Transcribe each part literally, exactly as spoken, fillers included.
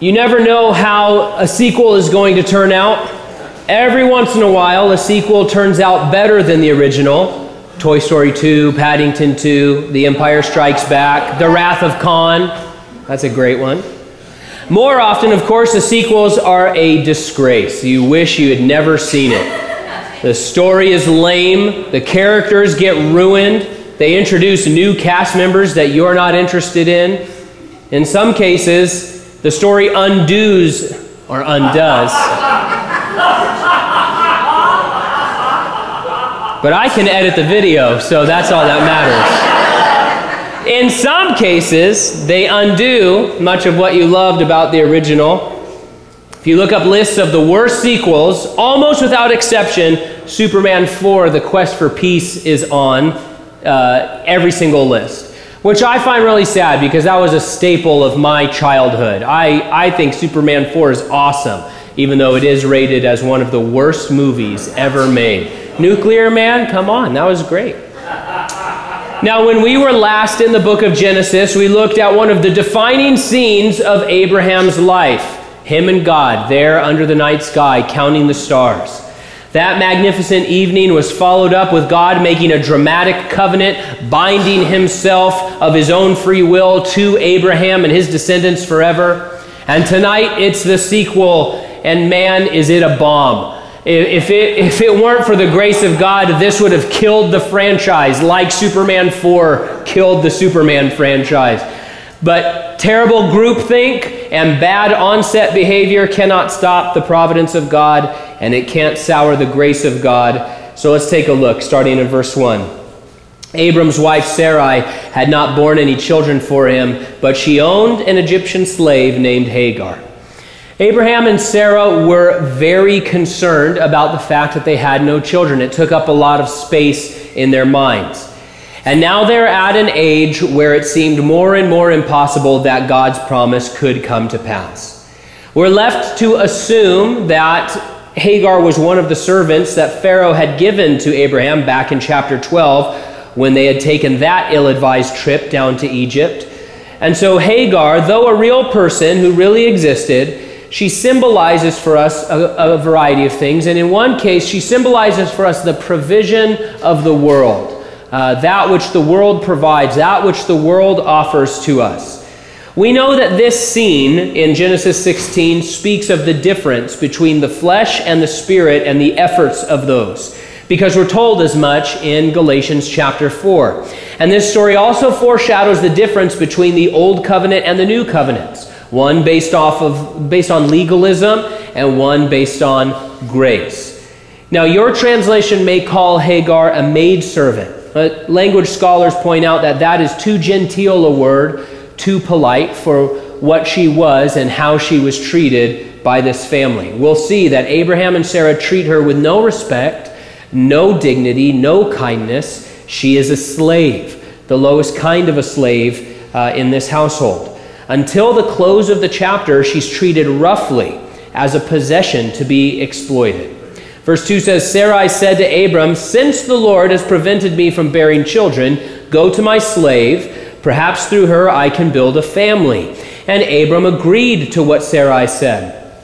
You never know how a sequel is going to turn out. Every once in a while, a sequel turns out better than the original. Toy Story two, Paddington two, The Empire Strikes Back, The Wrath of Khan. That's a great one. More often, of course, the sequels are a disgrace. You wish you had never seen it. The story is lame. The characters get ruined. They introduce new cast members that you're not interested in. In some cases, the story undoes or undoes. But I can edit the video, so that's all that matters. In some cases, they undo much of what you loved about the original. If you look up lists of the worst sequels, almost without exception, Superman four, The Quest for Peace is on uh, every single list. Which I find really sad because that was a staple of my childhood. I, I think Superman four is awesome, even though it is rated as one of the worst movies ever made. Nuclear Man, come on, that was great. Now, when we were last in the book of Genesis, we looked at one of the defining scenes of Abraham's life. Him and God there under the night sky counting the stars. That magnificent evening was followed up with God making a dramatic covenant, binding himself of his own free will to Abraham and his descendants forever. And tonight it's the sequel, and man, is it a bomb. If it, if it weren't for the grace of God, this would have killed the franchise, like Superman four killed the Superman franchise. But terrible groupthink and bad onset behavior cannot stop the providence of God, and it can't sour the grace of God. So let's take a look, starting in verse one. Abram's wife Sarai had not borne any children for him, but she owned an Egyptian slave named Hagar. Abraham and Sarah were very concerned about the fact that they had no children. It took up a lot of space in their minds. And now they're at an age where it seemed more and more impossible that God's promise could come to pass. We're left to assume that Hagar was one of the servants that Pharaoh had given to Abraham back in chapter twelve when they had taken that ill-advised trip down to Egypt. And so Hagar, though a real person who really existed, she symbolizes for us a, a variety of things. And in one case, she symbolizes for us the provision of the world. Uh, that which the world provides, that which the world offers to us. We know that this scene in Genesis sixteen speaks of the difference between the flesh and the spirit and the efforts of those, because we're told as much in Galatians chapter four. And this story also foreshadows the difference between the old covenant and the new covenants, one based off of based on legalism and one based on grace. Now, your translation may call Hagar a maidservant. But language scholars point out that that is too genteel a word, too polite for what she was and how she was treated by this family. We'll see that Abraham and Sarah treat her with no respect, no dignity, no kindness. She is a slave, the lowest kind of a slave uh, in this household. Until the close of the chapter, she's treated roughly as a possession to be exploited. Verse two says, Sarai said to Abram, "Since the Lord has prevented me from bearing children, go to my slave. Perhaps through her I can build a family." And Abram agreed to what Sarai said.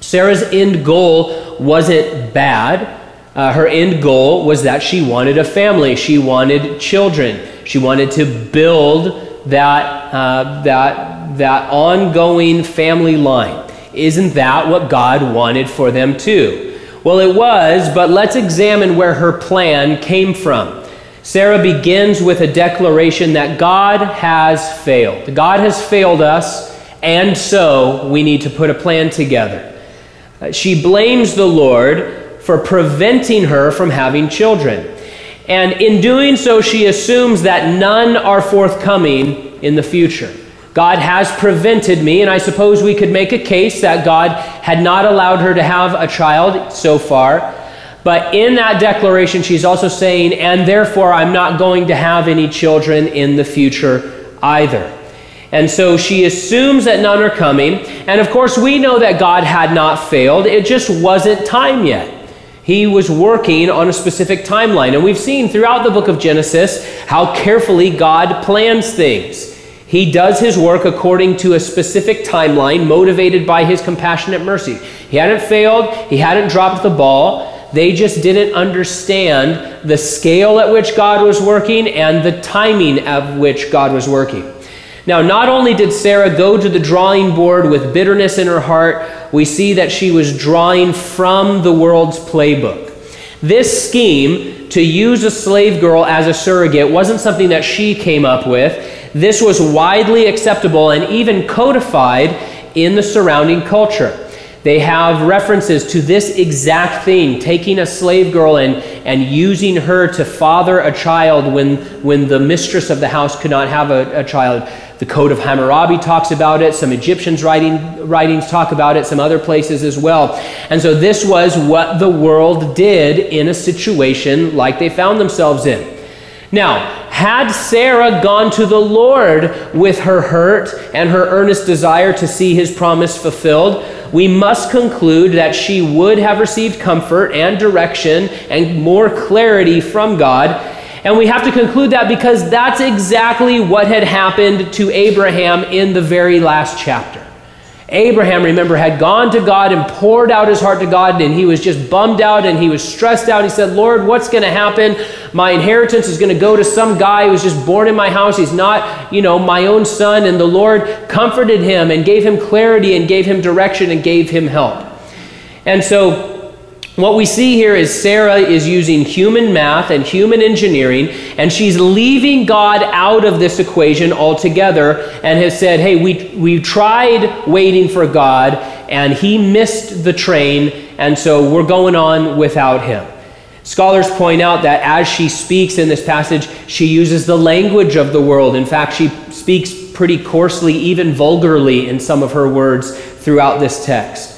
Sarah's end goal wasn't bad. Uh, her end goal was that she wanted a family. She wanted children. She wanted to build that, uh, that, that ongoing family line. Isn't that what God wanted for them too? Well, it was, but let's examine where her plan came from. Sarah begins with a declaration that God has failed. God has failed us, and so we need to put a plan together. She blames the Lord for preventing her from having children. And in doing so, she assumes that none are forthcoming in the future. God has prevented me, and I suppose we could make a case that God had not allowed her to have a child so far. But in that declaration, she's also saying, and therefore I'm not going to have any children in the future either. And so she assumes that none are coming. And of course, we know that God had not failed. It just wasn't time yet. He was working on a specific timeline. And we've seen throughout the book of Genesis how carefully God plans things. He does his work according to a specific timeline, motivated by his compassionate mercy. He hadn't failed. He hadn't dropped the ball. They just didn't understand the scale at which God was working and the timing at which God was working. Now, not only did Sarah go to the drawing board with bitterness in her heart, we see that she was drawing from the world's playbook. This scheme to use a slave girl as a surrogate wasn't something that she came up with. This was widely acceptable and even codified in the surrounding culture. They have references to this exact thing, taking a slave girl and, and using her to father a child when, when the mistress of the house could not have a, a child. The Code of Hammurabi talks about it. Some Egyptian writing, writings talk about it, some other places as well. And so this was what the world did in a situation like they found themselves in. Now, had Sarah gone to the Lord with her hurt and her earnest desire to see his promise fulfilled, we must conclude that she would have received comfort and direction and more clarity from God. And we have to conclude that because that's exactly what had happened to Abraham in the very last chapter. Abraham, remember, had gone to God and poured out his heart to God, and he was just bummed out and he was stressed out. He said, Lord, what's going to happen? My inheritance is going to go to some guy who was just born in my house. He's not, you know, my own son. And the Lord comforted him and gave him clarity and gave him direction and gave him help. And so what we see here is Sarah is using human math and human engineering, and she's leaving God out of this equation altogether and has said, hey, we we tried waiting for God, and he missed the train, and so we're going on without him. Scholars point out that as she speaks in this passage, she uses the language of the world. In fact, she speaks pretty coarsely, even vulgarly in some of her words throughout this text.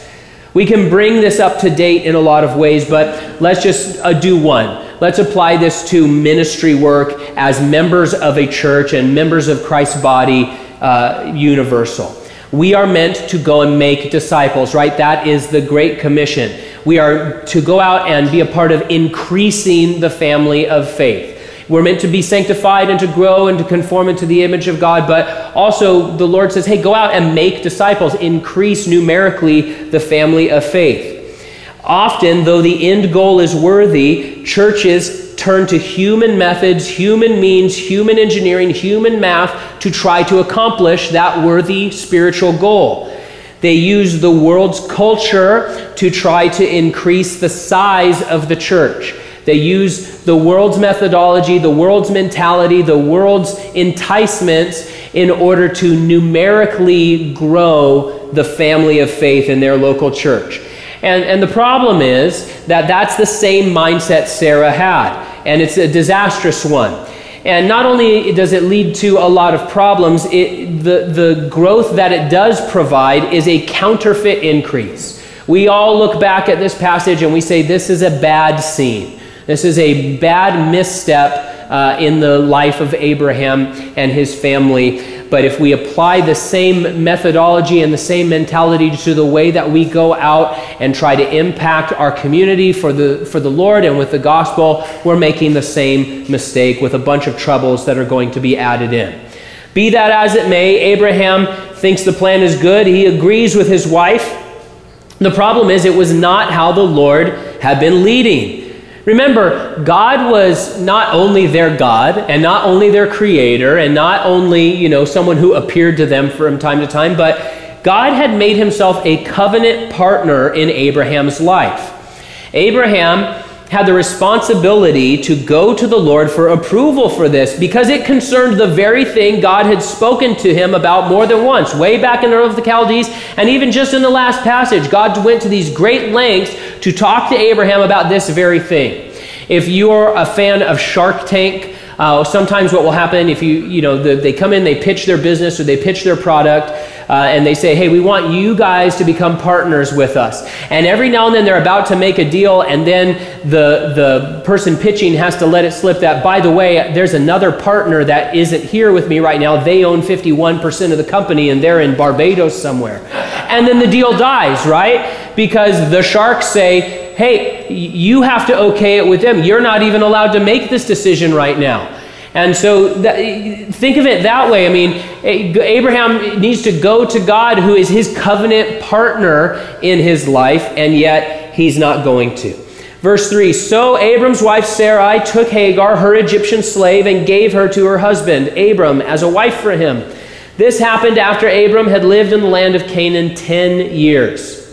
We can bring this up to date in a lot of ways, but let's just uh, do one. Let's apply this to ministry work as members of a church and members of Christ's body uh, universal. We are meant to go and make disciples, right? That is the Great Commission. We are to go out and be a part of increasing the family of faith. We're meant to be sanctified and to grow and to conform into the image of God, but also the Lord says, hey, go out and make disciples, increase numerically the family of faith. Often, though the end goal is worthy, churches turn to human methods, human means, human engineering, human math to try to accomplish that worthy spiritual goal. They use the world's culture to try to increase the size of the church. They use the world's methodology, the world's mentality, the world's enticements in order to numerically grow the family of faith in their local church. And, and the problem is that that's the same mindset Sarah had, and it's a disastrous one. And not only does it lead to a lot of problems, it, the, the growth that it does provide is a counterfeit increase. We all look back at this passage and we say, this is a bad scene. This is a bad misstep uh, in the life of Abraham and his family. But if we apply the same methodology and the same mentality to the way that we go out and try to impact our community for the for the Lord and with the gospel, we're making the same mistake with a bunch of troubles that are going to be added in. Be that as it may, Abraham thinks the plan is good. He agrees with his wife. The problem is it was not how the Lord had been leading. Remember, God was not only their God and not only their creator and not only, you know, someone who appeared to them from time to time, but God had made himself a covenant partner in Abraham's life. Abraham had the responsibility to go to the Lord for approval for this because it concerned the very thing God had spoken to him about more than once, way back in the Earth of the Chaldees. And even just in the last passage, God went to these great lengths to talk to Abraham about this very thing. If you're a fan of Shark Tank, Uh, sometimes what will happen if you, you know, the, they come in, they pitch their business or they pitch their product uh, and they say, hey, we want you guys to become partners with us. And every now and then they're about to make a deal, and then the, the person pitching has to let it slip that, by the way, there's another partner that isn't here with me right now. They own fifty-one percent of the company and they're in Barbados somewhere. And then the deal dies, right? Because the sharks say, hey, you have to okay it with them. You're not even allowed to make this decision right now. And so that, think of it that way. I mean, Abraham needs to go to God, who is his covenant partner in his life, and yet he's not going to. Verse three, so Abram's wife Sarai took Hagar, her Egyptian slave, and gave her to her husband, Abram, as a wife for him. This happened after Abram had lived in the land of Canaan ten years.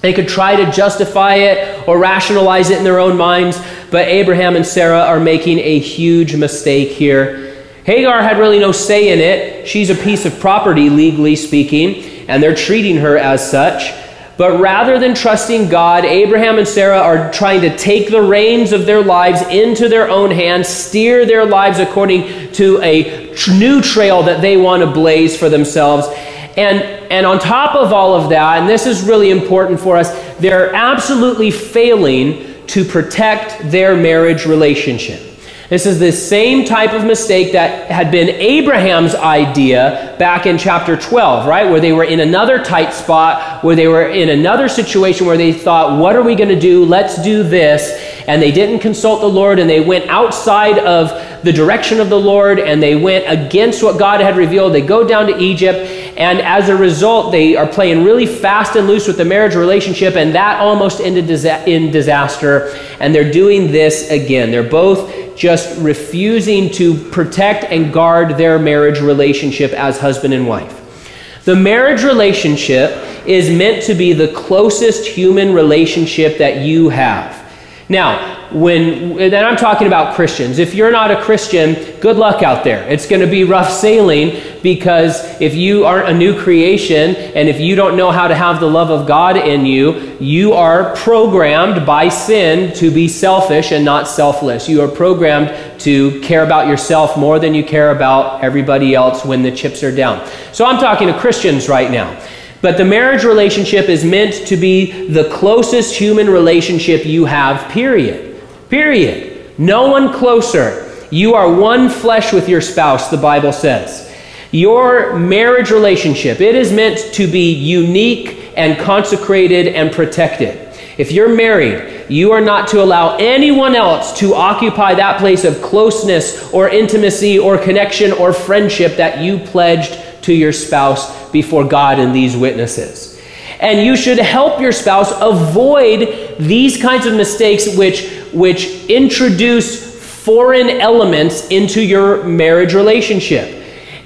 They could try to justify it or rationalize it in their own minds, but Abraham and Sarah are making a huge mistake here. Hagar had really no say in it. She's a piece of property, legally speaking, and they're treating her as such. But rather than trusting God, Abraham and Sarah are trying to take the reins of their lives into their own hands, steer their lives according to a new trail that they want to blaze for themselves. And, and on top of all of that, and this is really important for us, they're absolutely failing to protect their marriage relationship. This is the same type of mistake that had been Abraham's idea back in chapter twelve, right? Where they were in another tight spot, where they were in another situation where they thought, what are we going to do? Let's do this. And they didn't consult the Lord, and they went outside of the direction of the Lord, and they went against what God had revealed. They go down to Egypt, and as a result, they are playing really fast and loose with the marriage relationship, and that almost ended in disaster. And they're doing this again. They're both just refusing to protect and guard their marriage relationship as husband and wife. The marriage relationship is meant to be the closest human relationship that you have. Now, when, and I'm talking about Christians. If you're not a Christian, good luck out there. It's going to be rough sailing, because if you aren't a new creation and if you don't know how to have the love of God in you, you are programmed by sin to be selfish and not selfless. You are programmed to care about yourself more than you care about everybody else when the chips are down. So I'm talking to Christians right now. But the marriage relationship is meant to be the closest human relationship you have, period. Period. No one closer. You are one flesh with your spouse, the Bible says. Your marriage relationship, it is meant to be unique and consecrated and protected. If you're married, you are not to allow anyone else to occupy that place of closeness or intimacy or connection or friendship that you pledged to your spouse before God and these witnesses. And you should help your spouse avoid these kinds of mistakes which, which introduce foreign elements into your marriage relationship.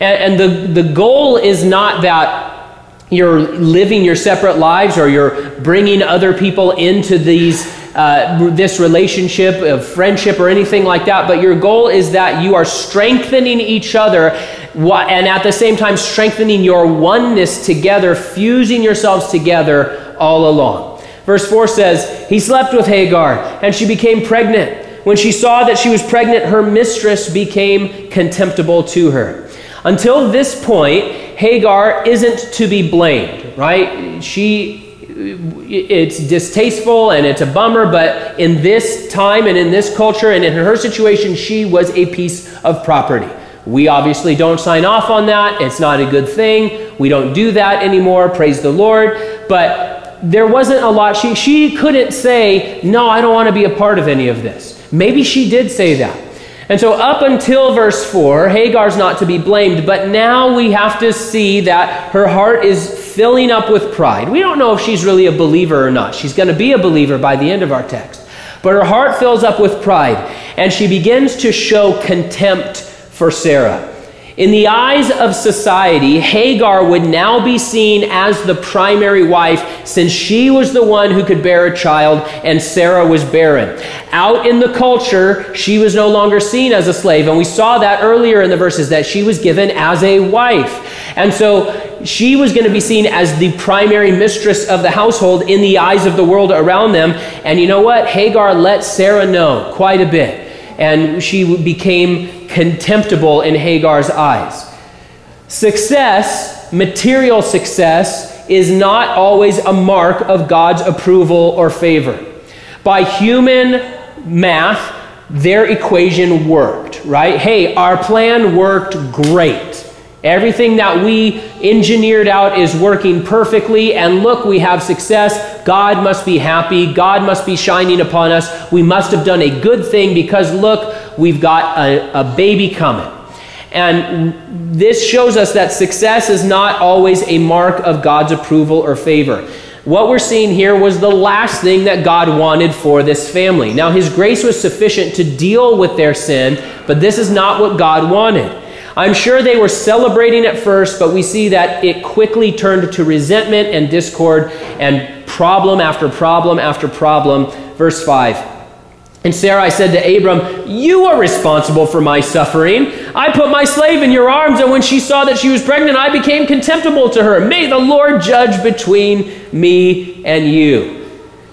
And, and the, the goal is not that you're living your separate lives or you're bringing other people into these uh, this relationship of friendship or anything like that, but your goal is that you are strengthening each other and at the same time strengthening your oneness together, fusing yourselves together all along. Verse four says, he slept with Hagar and she became pregnant. When she saw that she was pregnant, her mistress became contemptible to her. Until this point, Hagar isn't to be blamed, right? She, it's distasteful and it's a bummer, but in this time and in this culture and in her situation, she was a piece of property. We obviously don't sign off on that. It's not a good thing. We don't do that anymore, praise the Lord. But there wasn't a lot. She, she couldn't say, no, I don't want to be a part of any of this. Maybe she did say that. And so up until verse four, Hagar's not to be blamed, but now we have to see that her heart is filling up with pride. We don't know if she's really a believer or not. She's going to be a believer by the end of our text. But her heart fills up with pride, and she begins to show contempt for Sarah. In the eyes of society, Hagar would now be seen as the primary wife, since she was the one who could bear a child and Sarah was barren. Out in the culture, she was no longer seen as a slave. And we saw that earlier in the verses, that she was given as a wife. And so she was going to be seen as the primary mistress of the household in the eyes of the world around them. And you know what? Hagar let Sarah know quite a bit. And she became contemptible in Hagar's eyes. Success, material success, is not always a mark of God's approval or favor. By human math, their equation worked, right? Hey, our plan worked great. Everything that we engineered out is working perfectly, and look, we have success. God must be happy. God must be shining upon us. We must have done a good thing, because look, we've got a, a baby coming. And this shows us that success is not always a mark of God's approval or favor. What we're seeing here was the last thing that God wanted for this family. Now, his grace was sufficient to deal with their sin, but this is not what God wanted. I'm sure they were celebrating at first, but we see that it quickly turned to resentment and discord and problem after problem after problem. Verse five. And Sarai said to Abram, "You are responsible for my suffering. I put my slave in your arms, and when she saw that she was pregnant, I became contemptible to her. May the Lord judge between me and you."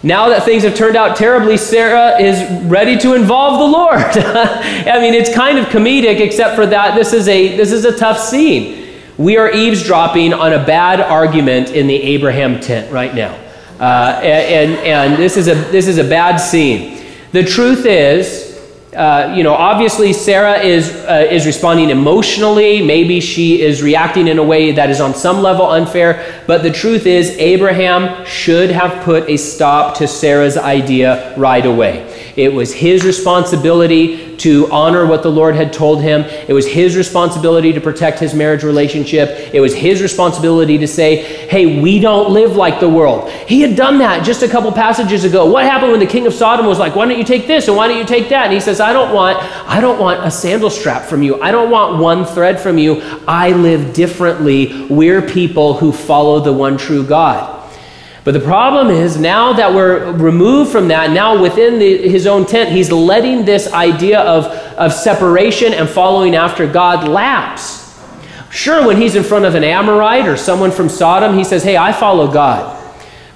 Now that things have turned out terribly, Sarah is ready to involve the Lord. I mean, it's kind of comedic, except for that this is a this is a tough scene. We are eavesdropping on a bad argument in the Abraham tent right now, uh, and, and and this is a this is a bad scene. The truth is, uh, you know, obviously Sarah is uh, is responding emotionally. Maybe she is reacting in a way that is on some level unfair. But the truth is, Abraham should have put a stop to Sarah's idea right away. It was his responsibility to honor what the Lord had told him. It was his responsibility to protect his marriage relationship. It was his responsibility to say, hey, we don't live like the world. He had done that just a couple passages ago. What happened when the king of Sodom was like, why don't you take this and why don't you take that? And he says, I don't want, I don't want a sandal strap from you. I don't want one thread from you. I live differently. We're people who follow the one true God. But the problem is, now that we're removed from that, now within the, his own tent, he's letting this idea of, of separation and following after God lapse. Sure, when he's in front of an Amorite or someone from Sodom, he says, hey, I follow God.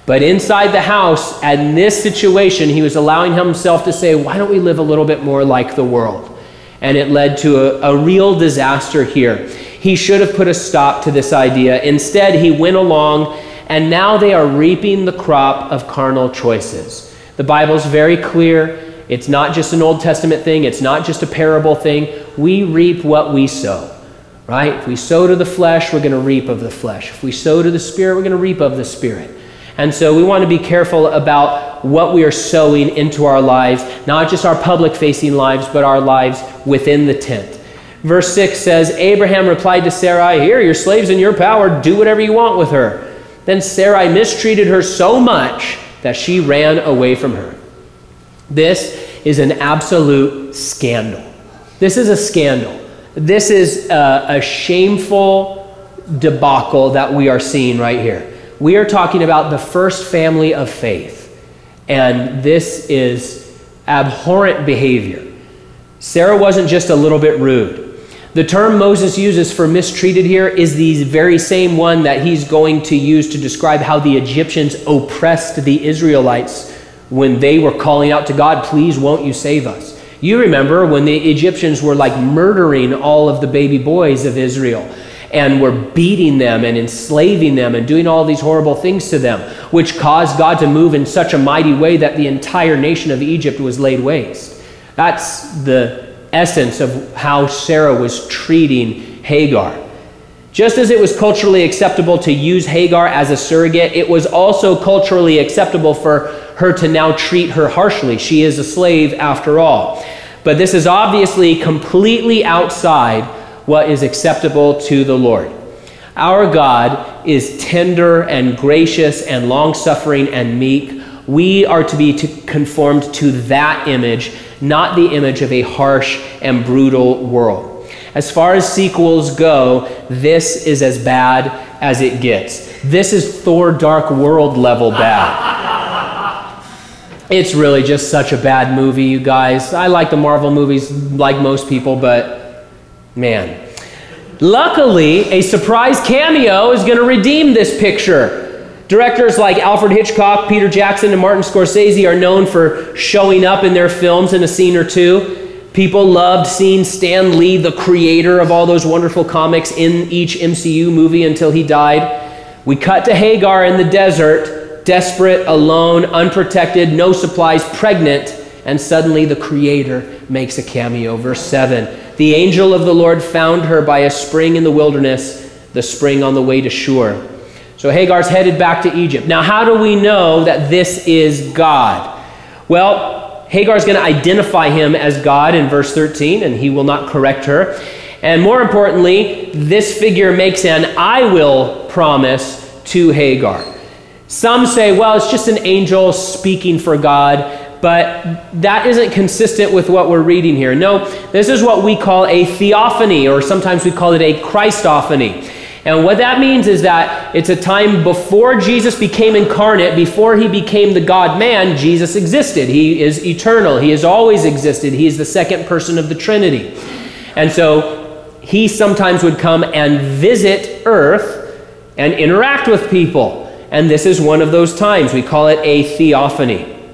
But inside the house, in this situation, he was allowing himself to say, why don't we live a little bit more like the world? And it led to a, a real disaster here. He should have put a stop to this idea. Instead, he went along, and now they are reaping the crop of carnal choices. The Bible's very clear. It's not just an Old Testament thing. It's not just a parable thing. We reap what we sow, right? If we sow to the flesh, we're going to reap of the flesh. If we sow to the Spirit, we're going to reap of the Spirit. And so we want to be careful about what we are sowing into our lives, not just our public-facing lives, but our lives within the tent. Verse six says, Abraham replied to Sarai, "Here, your slave's in your power. Do whatever you want with her." Then Sarai mistreated her so much that she ran away from her. This is an absolute scandal. This is a scandal. This is a, a shameful debacle that we are seeing right here. We are talking about the first family of faith, and this is abhorrent behavior. Sarah wasn't just a little bit rude. The term Moses uses for mistreated here is the very same one that he's going to use to describe how the Egyptians oppressed the Israelites when they were calling out to God, please, won't you save us? You remember when the Egyptians were like murdering all of the baby boys of Israel and were beating them and enslaving them and doing all these horrible things to them, which caused God to move in such a mighty way that the entire nation of Egypt was laid waste. That's the essence of how Sarah was treating Hagar. Just as it was culturally acceptable to use Hagar as a surrogate, it was also culturally acceptable for her to now treat her harshly. She is a slave after all. But this is obviously completely outside what is acceptable to the Lord. Our God is tender and gracious and long-suffering and meek. We are to be conformed to that image, not the image of a harsh and brutal world. As far as sequels go, this is as bad as it gets. This is Thor: Dark World level bad. It's really just such a bad movie, you guys. I like the Marvel movies like most people, but man. Luckily, a surprise cameo is going to redeem this picture. Directors like Alfred Hitchcock, Peter Jackson, and Martin Scorsese are known for showing up in their films in a scene or two. People loved seeing Stan Lee, the creator of all those wonderful comics, in each M C U movie until he died. We cut to Hagar in the desert, desperate, alone, unprotected, no supplies, pregnant, and suddenly the creator makes a cameo. Verse seven, the angel of the Lord found her by a spring in the wilderness, the spring on the way to Shur. So Hagar's headed back to Egypt. Now, how do we know that this is God? Well, Hagar's going to identify him as God in verse thirteen, and he will not correct her. And more importantly, this figure makes an I will promise to Hagar. Some say, well, it's just an angel speaking for God, but that isn't consistent with what we're reading here. No, this is what we call a theophany, or sometimes we call it a Christophany. And what that means is that it's a time before Jesus became incarnate, before he became the God-man, Jesus existed. He is eternal. He has always existed. He is the second person of the Trinity. And so he sometimes would come and visit earth and interact with people. And this is one of those times. We call it a theophany.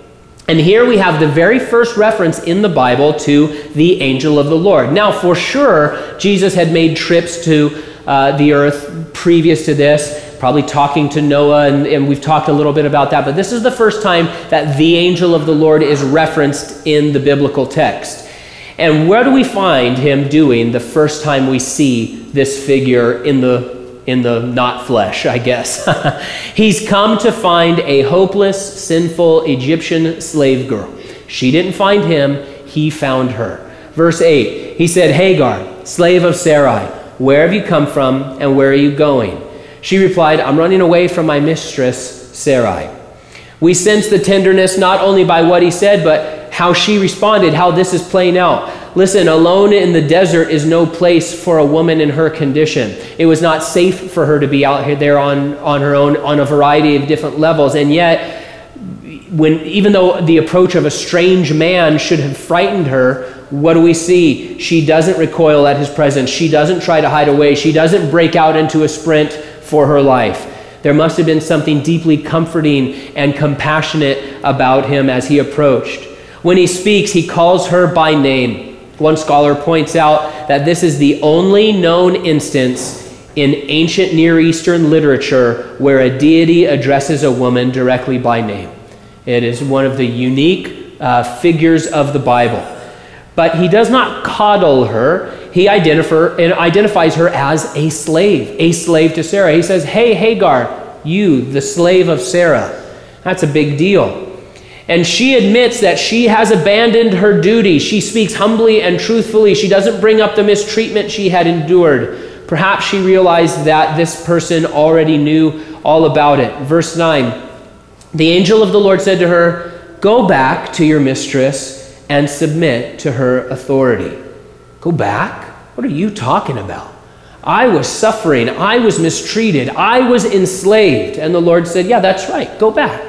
And here we have the very first reference in the Bible to the angel of the Lord. Now, for sure, Jesus had made trips to Uh, the earth previous to this, probably talking to Noah, and, and we've talked a little bit about that, but this is the first time that the angel of the Lord is referenced in the biblical text. And where do we find him doing the first time we see this figure in the, in the not flesh, I guess? He's come to find a hopeless, sinful Egyptian slave girl. She didn't find him, he found her. Verse eight, he said, Hagar, slave of Sarai, where have you come from, and where are you going? She replied, I'm running away from my mistress, Sarai. We sense the tenderness not only by what he said, but how she responded, how this is playing out. Listen, alone in the desert is no place for a woman in her condition. It was not safe for her to be out here there on, on her own on a variety of different levels. And yet, when even though the approach of a strange man should have frightened her, what do we see? She doesn't recoil at his presence. She doesn't try to hide away. She doesn't break out into a sprint for her life. There must have been something deeply comforting and compassionate about him as he approached. When he speaks, he calls her by name. One scholar points out that this is the only known instance in ancient Near Eastern literature where a deity addresses a woman directly by name. It is one of the unique uh, figures of the Bible. But he does not coddle her. He identifies her as a slave, a slave to Sarah. He says, hey, Hagar, you, the slave of Sarah. That's a big deal. And she admits that she has abandoned her duty. She speaks humbly and truthfully. She doesn't bring up the mistreatment she had endured. Perhaps she realized that this person already knew all about it. Verse nine, the angel of the Lord said to her, go back to your mistress and submit to her authority. Go back? What are you talking about? I was suffering. I was mistreated. I was enslaved. And the Lord said, yeah, that's right. Go back.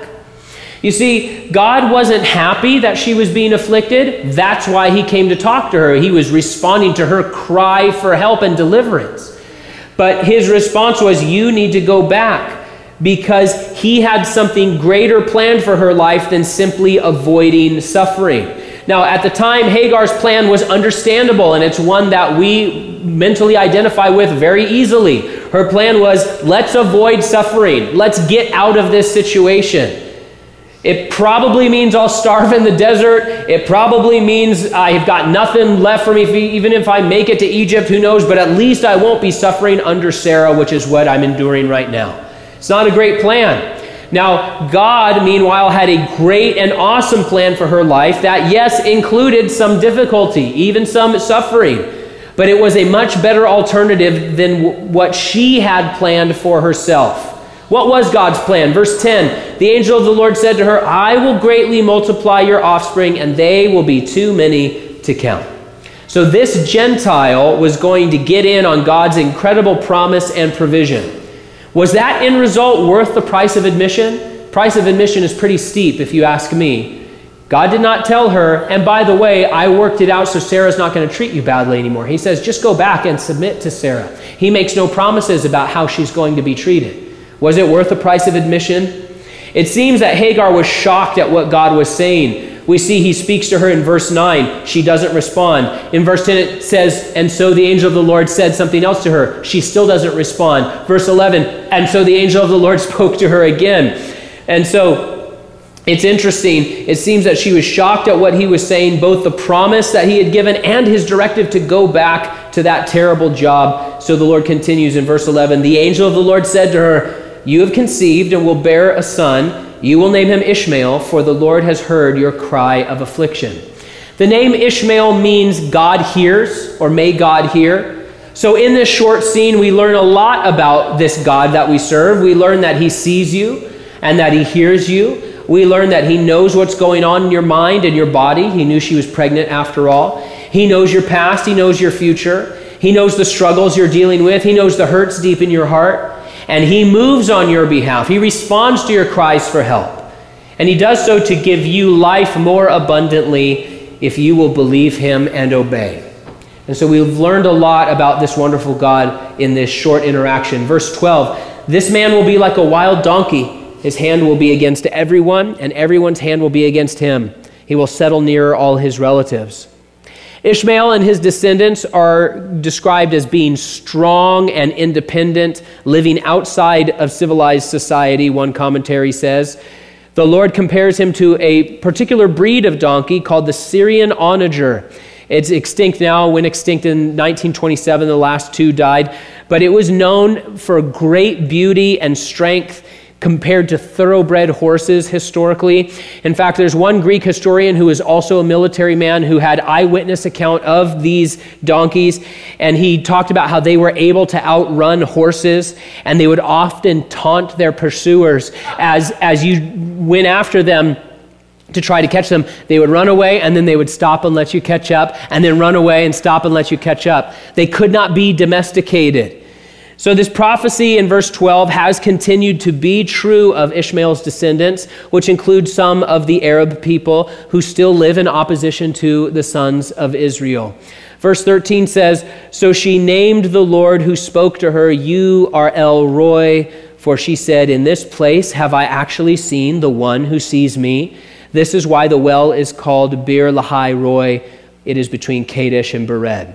You see, God wasn't happy that she was being afflicted. That's why he came to talk to her. He was responding to her cry for help and deliverance. But his response was, you need to go back, because he had something greater planned for her life than simply avoiding suffering. Now, at the time, Hagar's plan was understandable, and it's one that we mentally identify with very easily. Her plan was, let's avoid suffering. Let's get out of this situation. It probably means I'll starve in the desert. It probably means I've got nothing left for me, even if I make it to Egypt, who knows, but at least I won't be suffering under Sarah, which is what I'm enduring right now. It's not a great plan. Now, God, meanwhile, had a great and awesome plan for her life that, yes, included some difficulty, even some suffering, but it was a much better alternative than w- what she had planned for herself. What was God's plan? Verse ten, the angel of the Lord said to her, I will greatly multiply your offspring, and they will be too many to count. So this Gentile was going to get in on God's incredible promise and provision. Was that end result worth the price of admission? Price of admission is pretty steep, if you ask me. God did not tell her, and by the way, I worked it out so Sarah's not going to treat you badly anymore. He says, just go back and submit to Sarah. He makes no promises about how she's going to be treated. Was it worth the price of admission? It seems that Hagar was shocked at what God was saying. We see he speaks to her in verse nine. She doesn't respond. In verse ten it says, and so the angel of the Lord said something else to her. She still doesn't respond. Verse eleven, and so the angel of the Lord spoke to her again. And so it's interesting. It seems that she was shocked at what he was saying, both the promise that he had given and his directive to go back to that terrible job. So the Lord continues in verse eleven. The angel of the Lord said to her, you have conceived and will bear a son. You will name him Ishmael, for the Lord has heard your cry of affliction." The name Ishmael means God hears, or may God hear. So in this short scene, we learn a lot about this God that we serve. We learn that he sees you and that he hears you. We learn that he knows what's going on in your mind and your body. He knew she was pregnant after all. He knows your past. He knows your future. He knows the struggles you're dealing with. He knows the hurts deep in your heart. And he moves on your behalf. He responds to your cries for help. And he does so to give you life more abundantly if you will believe him and obey. And so we've learned a lot about this wonderful God in this short interaction. Verse twelve, "This man will be like a wild donkey. His hand will be against everyone, and everyone's hand will be against him. He will settle near all his relatives." Ishmael and his descendants are described as being strong and independent, living outside of civilized society, one commentary says. The Lord compares him to a particular breed of donkey called the Syrian onager. It's extinct now, went extinct in nineteen twenty-seven, the last two died, but it was known for great beauty and strength compared to thoroughbred horses historically. In fact, there's one Greek historian who is also a military man who had eyewitness account of these donkeys, and he talked about how they were able to outrun horses, and they would often taunt their pursuers as, as you went after them to try to catch them. They would run away, and then they would stop and let you catch up, and then run away and stop and let you catch up. They could not be domesticated. So this prophecy in verse twelve has continued to be true of Ishmael's descendants, which includes some of the Arab people who still live in opposition to the sons of Israel. Verse thirteen says, "So she named the Lord who spoke to her, 'You are El Roy,' for she said, 'In this place have I actually seen the one who sees me.' This is why the well is called Bir Lahai Roy. It is between Kadesh and Bered."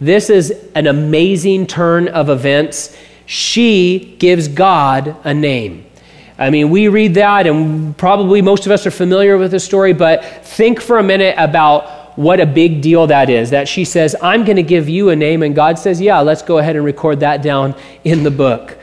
This is an amazing turn of events. She gives God a name. I mean, we read that, and probably most of us are familiar with the story, but think for a minute about what a big deal that is, that she says, "I'm going to give you a name," and God says, "Yeah, let's go ahead and record that down in the book."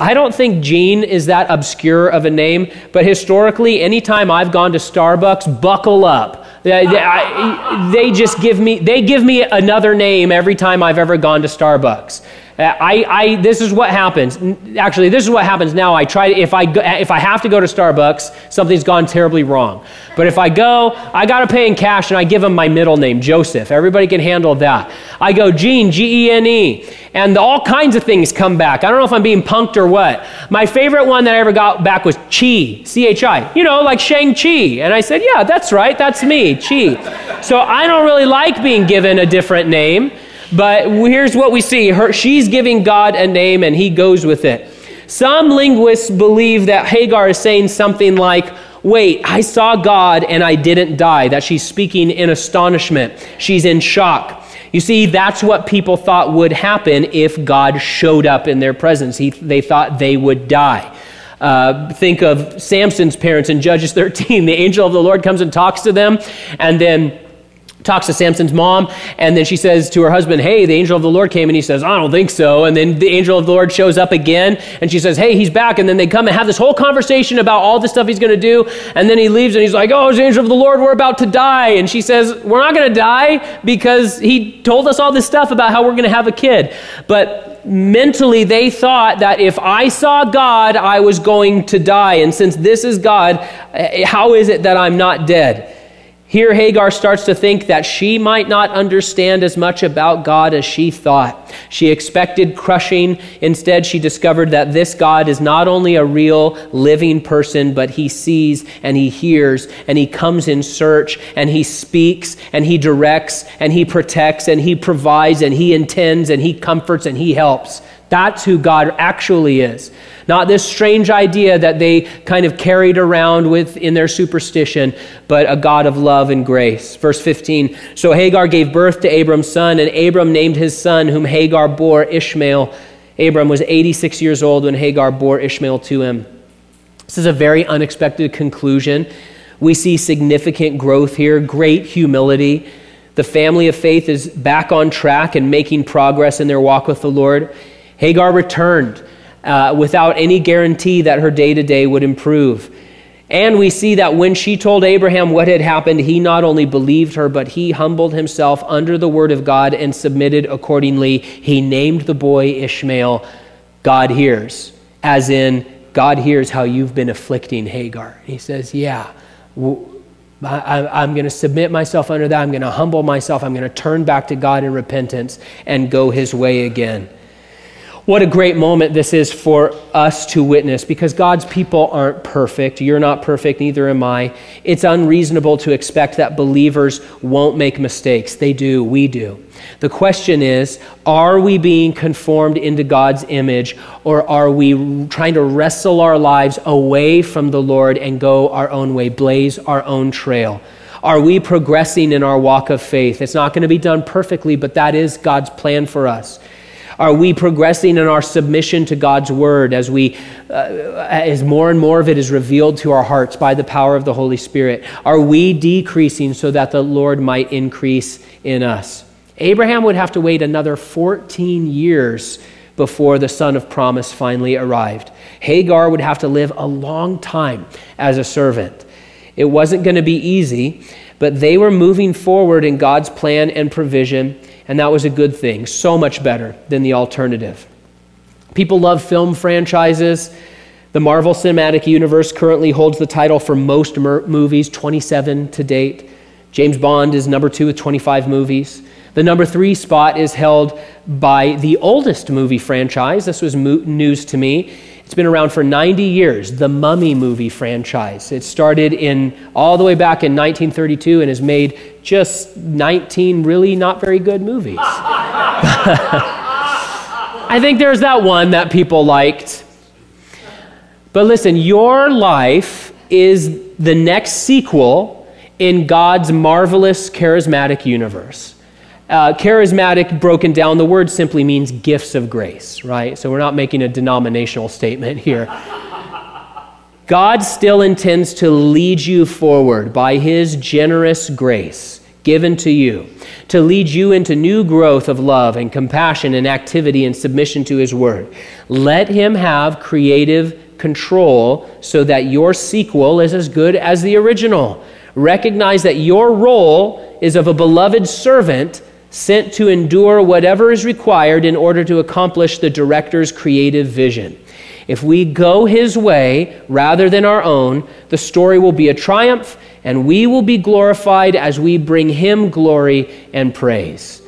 I don't think Jean is that obscure of a name, but historically, anytime I've gone to Starbucks, buckle up. They, I, they just give me, they give me another name every time I've ever gone to Starbucks. I, I, this is what happens. Actually, this is what happens now. I try, if I, if I have to go to Starbucks, something's gone terribly wrong. But if I go, I got to pay in cash, and I give them my middle name, Joseph. Everybody can handle that. I go, Gene, G E N E. And all kinds of things come back. I don't know if I'm being punked or what. My favorite one that I ever got back was Chi, C H I. You know, like Shang-Chi. And I said, yeah, that's right. That's me, Chi. So I don't really like being given a different name. But here's what we see. Her, she's giving God a name, and he goes with it. Some linguists believe that Hagar is saying something like, wait, I saw God and I didn't die, that she's speaking in astonishment. She's in shock. You see, that's what people thought would happen if God showed up in their presence. He, they thought they would die. Uh, think of Samson's parents in Judges thirteen. The angel of the Lord comes and talks to them, and then talks to Samson's mom, and then she says to her husband, hey, the angel of the Lord came, and he says, I don't think so. And then the angel of the Lord shows up again, and she says, hey, he's back. And then they come and have this whole conversation about all the stuff he's going to do, and then he leaves, and he's like, oh, it's the angel of the Lord, we're about to die. And she says, we're not going to die because he told us all this stuff about how we're going to have a kid. But mentally, they thought that if I saw God, I was going to die. And since this is God, how is it that I'm not dead? Here, Hagar starts to think that she might not understand as much about God as she thought. She expected crushing. Instead, she discovered that this God is not only a real living person, but he sees and he hears and he comes in search and he speaks and he directs and he protects and he provides and he intends and he comforts and he helps. That's who God actually is. Not this strange idea that they kind of carried around with in their superstition, but a God of love and grace. Verse fifteen, so Hagar gave birth to Abram's son, and Abram named his son whom Hagar bore Ishmael. Abram was eighty-six years old when Hagar bore Ishmael to him. This is a very unexpected conclusion. We see significant growth here, great humility. The family of faith is back on track and making progress in their walk with the Lord. Hagar returned uh, without any guarantee that her day-to-day would improve. And we see that when she told Abraham what had happened, he not only believed her, but he humbled himself under the word of God and submitted accordingly. He named the boy Ishmael. God hears, as in, God hears how you've been afflicting Hagar. He says, yeah, w- I, I'm going to submit myself under that. I'm going to humble myself. I'm going to turn back to God in repentance and go his way again. What a great moment this is for us to witness, because God's people aren't perfect. You're not perfect, neither am I. It's unreasonable to expect that believers won't make mistakes. They do, we do. The question is, are we being conformed into God's image, or are we trying to wrestle our lives away from the Lord and go our own way, blaze our own trail? Are we progressing in our walk of faith? It's not going to be done perfectly, but that is God's plan for us. Are we progressing in our submission to God's word as we, uh, as more and more of it is revealed to our hearts by the power of the Holy Spirit? Are we decreasing so that the Lord might increase in us? Abraham would have to wait another fourteen years before the son of promise finally arrived. Hagar would have to live a long time as a servant. It wasn't going to be easy, but they were moving forward in God's plan and provision. And that was a good thing, so much better than the alternative. People love film franchises. The Marvel Cinematic Universe currently holds the title for most mer- movies, twenty-seven to date. James Bond is number two with twenty-five movies. The number three spot is held by the oldest movie franchise. This was mo- news to me. It's been around for ninety years, the Mummy movie franchise. It started in all the way back in nineteen thirty-two and has made just nineteen really not very good movies. I think there's that one that people liked. But listen, your life is the next sequel in God's marvelous charismatic universe. Uh, charismatic, broken down, the word simply means gifts of grace, right? So we're not making a denominational statement here. God still intends to lead you forward by his generous grace given to you, to lead you into new growth of love and compassion and activity and submission to his word. Let him have creative control so that your sequel is as good as the original. Recognize that your role is of a beloved servant sent to endure whatever is required in order to accomplish the director's creative vision. If we go his way rather than our own, the story will be a triumph, and we will be glorified as we bring him glory and praise.